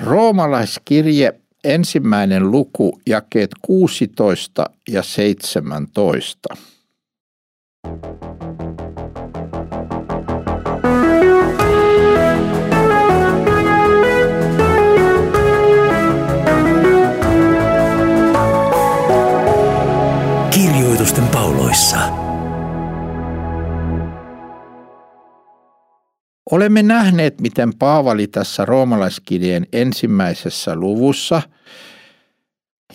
Roomalaiskirje 1. luku, jakeet 16 ja 17. Kirjoitusten pauloissa. Olemme nähneet, miten Paavali tässä roomalaiskirjeen 1. luvussa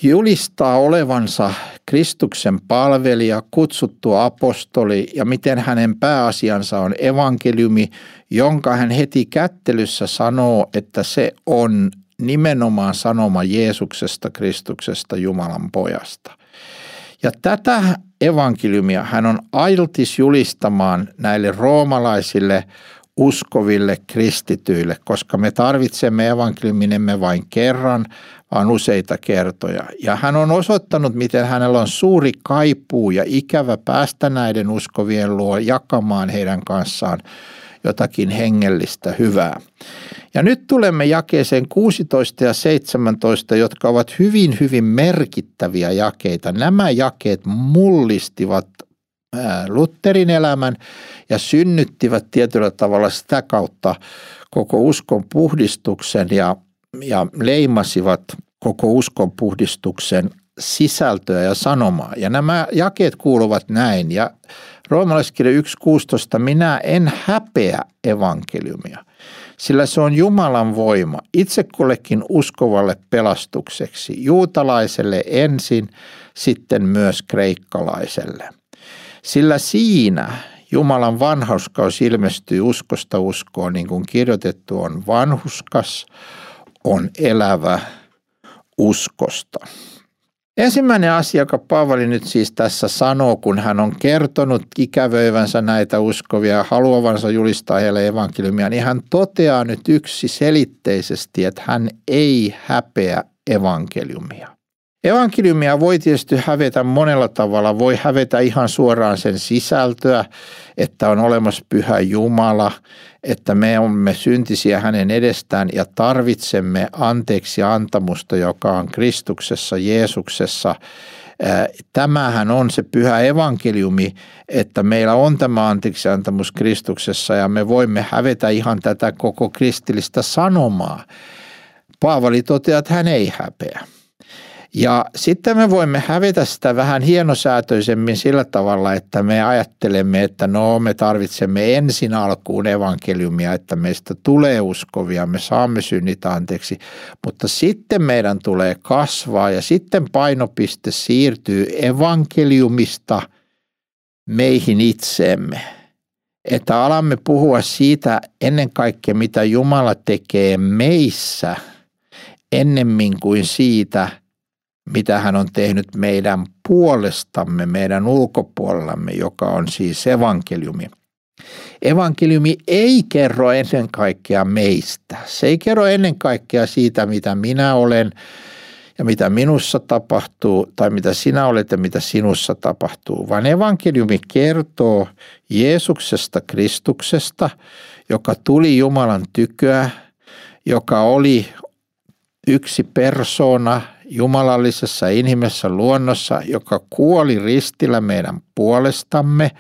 julistaa olevansa Kristuksen palvelija, kutsuttu apostoli, ja miten hänen pääasiansa on evankeliumi, jonka hän heti kättelyssä sanoo, että se on nimenomaan sanoma Jeesuksesta, Kristuksesta, Jumalan pojasta. Ja tätä evankeliumia hän on altis julistamaan näille roomalaisille uskoville kristityille, koska me tarvitsemme evankeliumin emme vain kerran, vaan useita kertoja. Ja hän on osoittanut, miten hänellä on suuri kaipuu ja ikävä päästä näiden uskovien luo jakamaan heidän kanssaan jotakin hengellistä hyvää. Ja nyt tulemme jakeeseen 16 ja 17, jotka ovat hyvin, hyvin merkittäviä jakeita. Nämä jakeet mullistivat Lutherin elämän ja synnyttivät tietyllä tavalla sitä kautta koko uskon puhdistuksen ja leimasivat koko uskon puhdistuksen sisältöä ja sanomaa. Ja nämä jakeet kuuluvat näin. Ja roomalaiskirje 1.16. Minä en häpeä evankeliumia, sillä se on Jumalan voima itse kullekin uskovalle pelastukseksi, juutalaiselle ensin, sitten myös kreikkalaiselle. Sillä siinä Jumalan vanhurskaus ilmestyy uskosta uskoon, niin kuin kirjoitettu on, vanhurskas on elävä uskosta. Ensimmäinen asia, joka Paavali nyt siis tässä sanoo, kun hän on kertonut ikävöivänsä näitä uskovia ja haluavansa julistaa heille evankeliumia, niin hän toteaa nyt yksiselitteisesti, että hän ei häpeä evankeliumia. Evankeliumia voi tietysti hävetä monella tavalla. Voi hävetä ihan suoraan sen sisältöä, että on olemassa pyhä Jumala, että me olemme syntisiä hänen edestään ja tarvitsemme anteeksi antamusta, joka on Kristuksessa, Jeesuksessa. Tämähän on se pyhä evankeliumi, että meillä on tämä anteeksiantamus Kristuksessa ja me voimme hävetä ihan tätä koko kristillistä sanomaa. Paavali toteaa, että hän ei häpeä. Ja sitten me voimme hävetä sitä vähän hienosäätöisemmin sillä tavalla, että me ajattelemme, että no me tarvitsemme ensin alkuun evankeliumia, että meistä tulee uskovia, me saamme synnit anteeksi, mutta sitten meidän tulee kasvaa ja sitten painopiste siirtyy evankeliumista meihin itseemme. Että alamme puhua siitä ennen kaikkea, mitä Jumala tekee meissä ennemmin kuin siitä, mitä hän on tehnyt meidän puolestamme, meidän ulkopuolellamme, joka on siis evankeliumi. Evankeliumi ei kerro ennen kaikkea meistä. Se ei kerro ennen kaikkea siitä, mitä minä olen ja mitä minussa tapahtuu, tai mitä sinä olet ja mitä sinussa tapahtuu, vaan evankeliumi kertoo Jeesuksesta, Kristuksesta, joka tuli Jumalan tyköä, joka oli yksi persoona jumalallisessa inhimillisessä luonnossa, joka kuoli ristillä meidän puolestamme,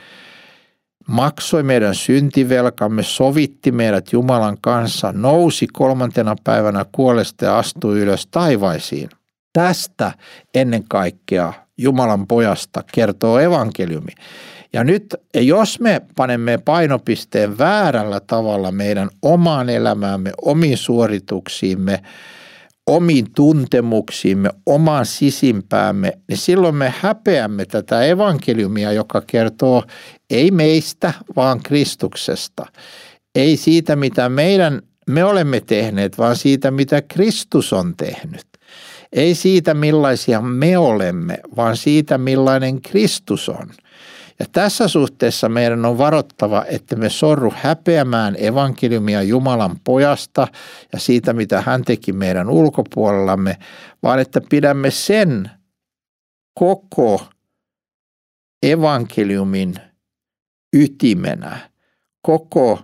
maksoi meidän syntivelkamme, sovitti meidät Jumalan kanssa, nousi 3. päivänä kuolesta ja astui ylös taivaisiin. Tästä ennen kaikkea Jumalan pojasta kertoo evankeliumi. Ja nyt jos me panemme painopisteen väärällä tavalla meidän omaan elämäämme, omiin suorituksiimme, omiin tuntemuksiimme, omaan sisimpäämme, niin silloin me häpeämme tätä evankeliumia, joka kertoo ei meistä, vaan Kristuksesta. Ei siitä, mitä me olemme tehneet, vaan siitä, mitä Kristus on tehnyt. Ei siitä, millaisia me olemme, vaan siitä, millainen Kristus on. Ja tässä suhteessa meidän on varottava, että me sorru häpeämään evankeliumia Jumalan pojasta ja siitä, mitä hän teki meidän ulkopuolellamme, vaan että pidämme sen koko evankeliumin ytimenä, koko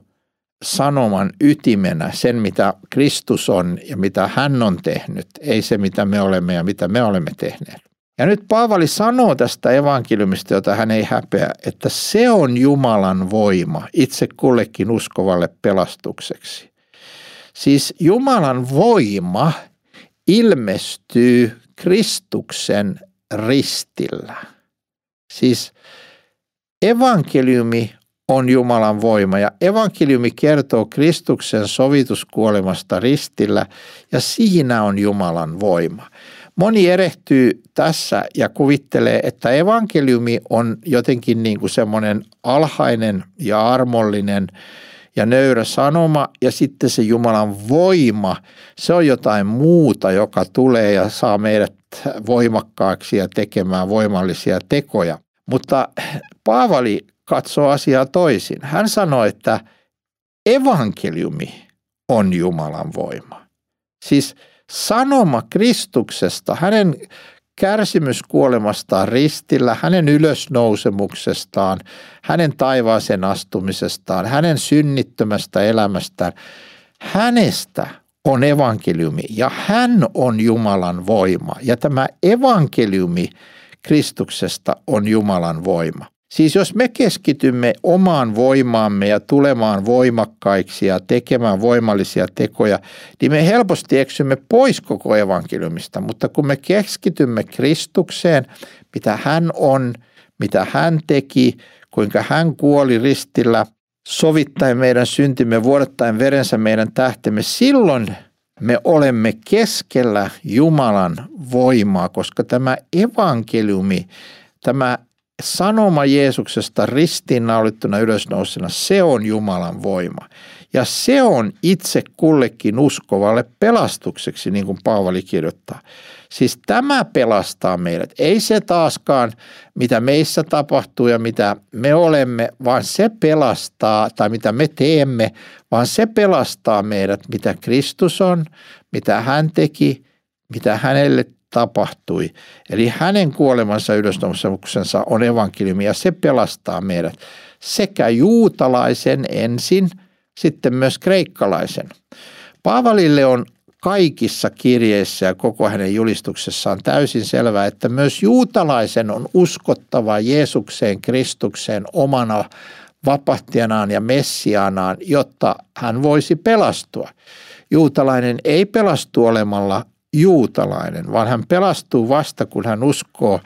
sanoman ytimenä sen, mitä Kristus on ja mitä hän on tehnyt, ei se, mitä me olemme ja mitä me olemme tehneet. Ja nyt Paavali sanoo tästä evankeliumista, jota hän ei häpeä, että se on Jumalan voima itse kullekin uskovalle pelastukseksi. Siis Jumalan voima ilmestyy Kristuksen ristillä. Siis evankeliumi on Jumalan voima ja evankeliumi kertoo Kristuksen sovituskuolemasta ristillä ja siinä on Jumalan voima. Moni erehtyy tässä ja kuvittelee, että evankeliumi on jotenkin niin kuin semmoinen alhainen ja armollinen ja nöyrä sanoma ja sitten se Jumalan voima, se on jotain muuta, joka tulee ja saa meidät voimakkaaksi ja tekemään voimallisia tekoja. Mutta Paavali katsoo asiaa toisin. Hän sanoi, että evankeliumi on Jumalan voima. Siis sanoma Kristuksesta, hänen kärsimyskuolemastaan ristillä, hänen ylösnousemuksestaan, hänen taivaaseen astumisestaan, hänen synnittömästä elämästään, hänestä on evankeliumi ja hän on Jumalan voima. Ja tämä evankeliumi Kristuksesta on Jumalan voima. Siis jos me keskitymme omaan voimaamme ja tulemaan voimakkaiksi ja tekemään voimallisia tekoja, niin me helposti eksymme pois koko evankeliumista. Mutta kun me keskitymme Kristukseen, mitä hän on, mitä hän teki, kuinka hän kuoli ristillä, sovittaen meidän syntimme, vuodattaen verensä meidän tähtemme, silloin me olemme keskellä Jumalan voimaa, koska tämä evankeliumi, tämä sanoma Jeesuksesta ristiinnaulittuna ylösnousena, se on Jumalan voima. Ja se on itse kullekin uskovalle pelastukseksi, niin kuin Paavali kirjoittaa. Siis tämä pelastaa meidät. Ei se taaskaan, mitä meissä tapahtuu ja mitä me olemme, vaan se pelastaa, tai mitä me teemme, vaan se pelastaa meidät, mitä Kristus on, mitä hän teki, mitä hänelle tapahtui. Eli hänen kuolemansa ylösnousemuksensa on evankeliumi ja se pelastaa meidät sekä juutalaisen ensin, sitten myös kreikkalaisen. Paavalille on kaikissa kirjeissä ja koko hänen julistuksessaan täysin selvää, että myös juutalaisen on uskottava Jeesukseen, Kristukseen omana vapahtajanaan ja messiaanaan, jotta hän voisi pelastua. Juutalainen ei pelastu olemalla juutalainen, vaan hän pelastuu vasta, kun hän uskoo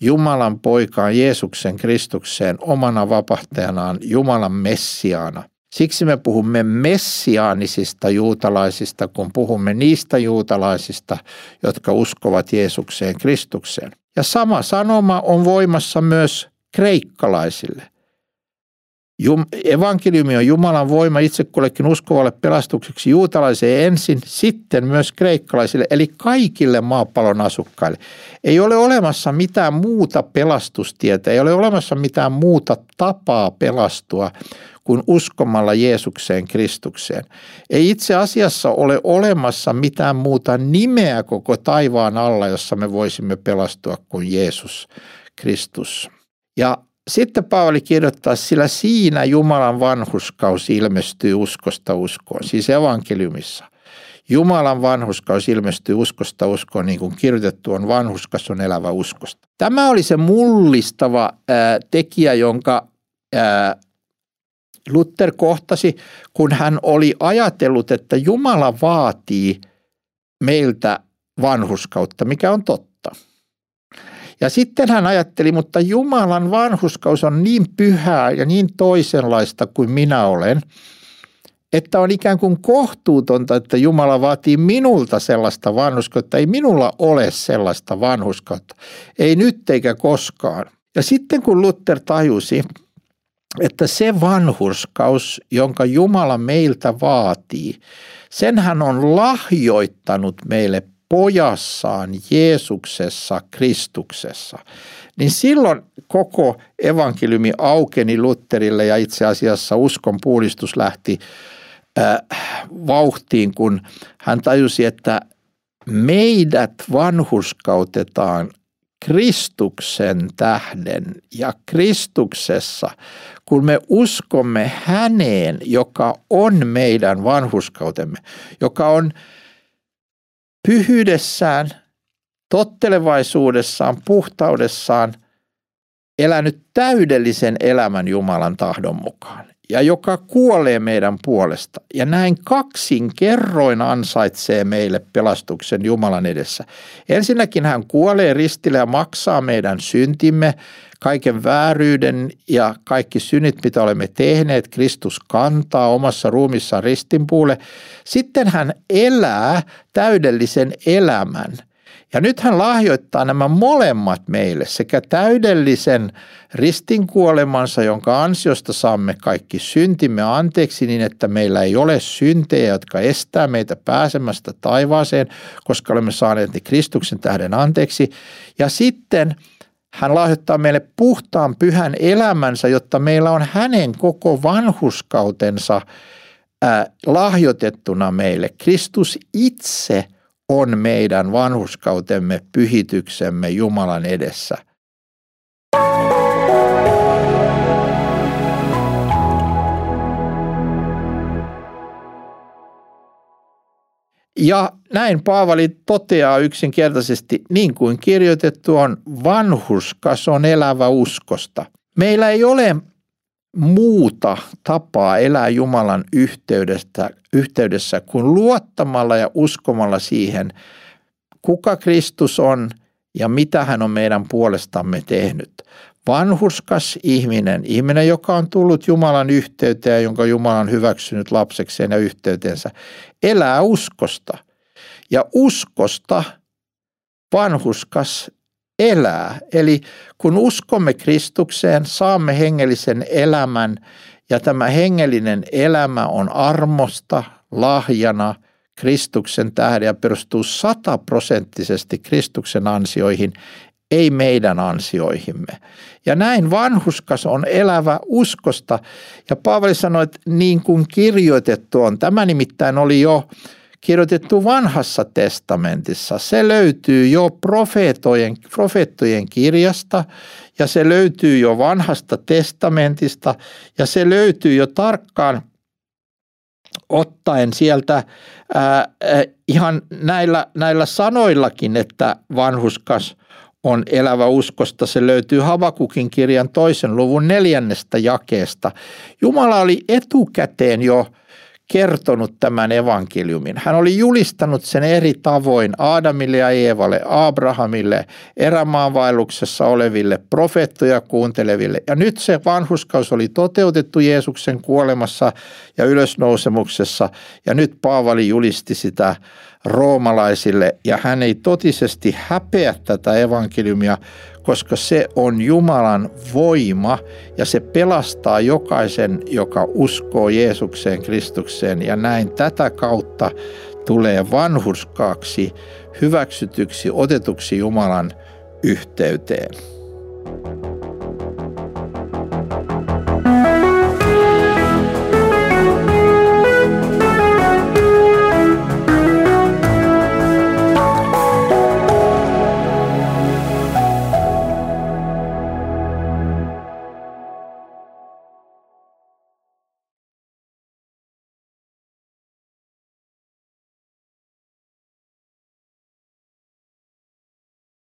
Jumalan poikaan Jeesuksen Kristukseen omana vapahtajanaan, Jumalan messiaana. Siksi me puhumme messiaanisista juutalaisista, kun puhumme niistä juutalaisista, jotka uskovat Jeesukseen Kristukseen. Ja sama sanoma on voimassa myös kreikkalaisille. Evankeliumi on Jumalan voima itse kullekin uskovalle pelastukseksi juutalaiseen ensin, sitten myös kreikkalaisille, eli kaikille maapallon asukkaille. Ei ole olemassa mitään muuta pelastustietä, ei ole olemassa mitään muuta tapaa pelastua kuin uskomalla Jeesukseen Kristukseen. Ei itse asiassa ole olemassa mitään muuta nimeä koko taivaan alla, jossa me voisimme pelastua kuin Jeesus Kristus. Ja sitten Paavali kirjoittaa, sillä siinä Jumalan vanhurskaus ilmestyy uskosta uskoon, siis evankeliumissa. Jumalan vanhurskaus ilmestyy uskosta uskoon, niin kuin kirjoitettu on, vanhurskas on elävä uskosta. Tämä oli se mullistava tekijä, jonka Luther kohtasi, kun hän oli ajatellut, että Jumala vaatii meiltä vanhurskautta, mikä on totta. Ja sitten hän ajatteli, mutta Jumalan vanhurskaus on niin pyhää ja niin toisenlaista kuin minä olen, että on ikään kuin kohtuutonta, että Jumala vaatii minulta sellaista vanhurskautta. Ei minulla ole sellaista vanhurskautta, ei nyt eikä koskaan. Ja sitten kun Luther tajusi, että se vanhurskaus, jonka Jumala meiltä vaatii, sen hän on lahjoittanut meille Pojassaan, Jeesuksessa, Kristuksessa, niin silloin koko evankeliumi aukeni Lutherille ja itse asiassa uskon puhdistus lähti vauhtiin, kun hän tajusi, että meidät vanhurskautetaan Kristuksen tähden ja Kristuksessa, kun me uskomme häneen, joka on meidän vanhurskautemme, joka on pyhyydessään, tottelevaisuudessaan, puhtaudessaan elänyt täydellisen elämän Jumalan tahdon mukaan ja joka kuolee meidän puolesta ja näin kaksin kerroin ansaitsee meille pelastuksen Jumalan edessä. Ensinnäkin hän kuolee ristille ja maksaa meidän syntimme, kaiken vääryyden ja kaikki synnit, mitä olemme tehneet, Kristus kantaa omassa ruumissaan ristinpuulle. Sitten hän elää täydellisen elämän. Ja nyt hän lahjoittaa nämä molemmat meille, sekä täydellisen ristinkuolemansa, jonka ansiosta saamme kaikki syntimme anteeksi niin, että meillä ei ole syntejä, jotka estää meitä pääsemästä taivaaseen, koska olemme saaneet ne Kristuksen tähden anteeksi. Ja sitten hän lahjoittaa meille puhtaan pyhän elämänsä, jotta meillä on hänen koko vanhurskautensa lahjoitettuna meille. Kristus itse on meidän vanhurskautemme, pyhityksemme Jumalan edessä. Ja näin Paavali toteaa yksinkertaisesti, niin kuin kirjoitettu on, vanhurskas on elävä uskosta. Meillä ei ole muuta tapaa elää Jumalan yhteydessä kuin luottamalla ja uskomalla siihen, kuka Kristus on ja mitä hän on meidän puolestamme tehnyt. Vanhurskas ihminen, joka on tullut Jumalan yhteyteen ja jonka Jumala on hyväksynyt lapsekseen ja yhteytensä, elää uskosta. Ja uskosta vanhurskas elää. Eli kun uskomme Kristukseen, saamme hengellisen elämän ja tämä hengellinen elämä on armosta, lahjana, Kristuksen tähden ja perustuu 100% Kristuksen ansioihin, ei meidän ansioihimme. Ja näin vanhurskas on elävä uskosta ja Paavali sanoi, että niin kuin kirjoitettu on, tämä nimittäin oli jo kirjoitettu vanhassa testamentissa. Se löytyy jo profeettojen kirjasta ja se löytyy jo vanhasta testamentista ja se löytyy jo tarkkaan ottaen sieltä ihan näillä sanoillakin, että vanhurskas on elävä uskosta. Se löytyy Habakukin kirjan 2. luvun 4. jakeesta. Jumala oli etukäteen jo kertonut tämän evankeliumin. Hän oli julistanut sen eri tavoin Aadamille ja Eevalle, Abrahamille, erämaanvaelluksessa oleville, profeettoja kuunteleville. Ja nyt se vanhurskaus oli toteutettu Jeesuksen kuolemassa ja ylösnousemuksessa. Ja nyt Paavali julisti sitä roomalaisille ja hän ei totisesti häpeä tätä evankeliumia, koska se on Jumalan voima ja se pelastaa jokaisen, joka uskoo Jeesukseen, Kristukseen ja näin tätä kautta tulee vanhurskaaksi, hyväksytyksi, otetuksi Jumalan yhteyteen.